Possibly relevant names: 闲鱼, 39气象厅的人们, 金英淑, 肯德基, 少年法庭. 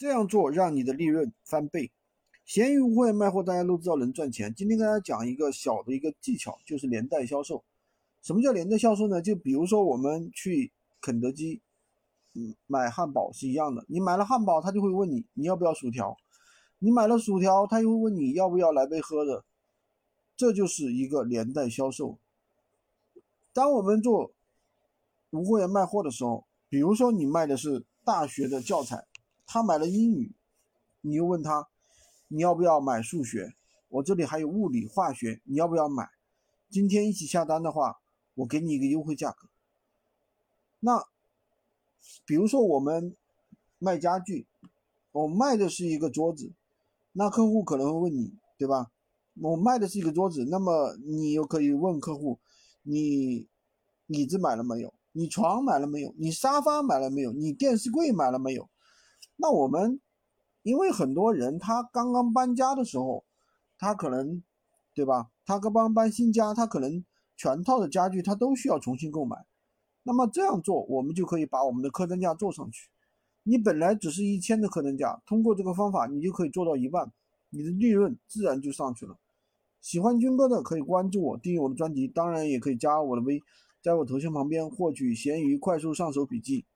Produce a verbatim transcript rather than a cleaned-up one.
这样做让你的利润翻倍。闲鱼无货源卖货大家都知道能赚钱，今天跟大家讲一个小的一个技巧，就是连带销售。什么叫连带销售呢？就比如说我们去肯德基嗯，买汉堡是一样的，你买了汉堡他就会问你你要不要薯条，你买了薯条他又会问你要不要来杯喝的，这就是一个连带销售。当我们做无货源卖货的时候，比如说你卖的是大学的教材，他买了英语，你又问他你要不要买数学，我这里还有物理化学，你要不要买，今天一起下单的话我给你一个优惠价格。那比如说我们卖家具，我卖的是一个桌子，那客户可能会问你，对吧，我卖的是一个桌子，那么你又可以问客户你椅子买了没有，你床买了没有，你沙发买了没有，你电视柜买了没有。那我们因为很多人他刚刚搬家的时候，他可能对吧，他刚刚搬新家，他可能全套的家具他都需要重新购买，那么这样做我们就可以把我们的客单价做上去。你本来只是一千的客单价，通过这个方法你就可以做到一万，你的利润自然就上去了。喜欢军哥的可以关注我，订阅我的专辑，当然也可以加我的微，在我头像旁边获取闲鱼快速上手笔记。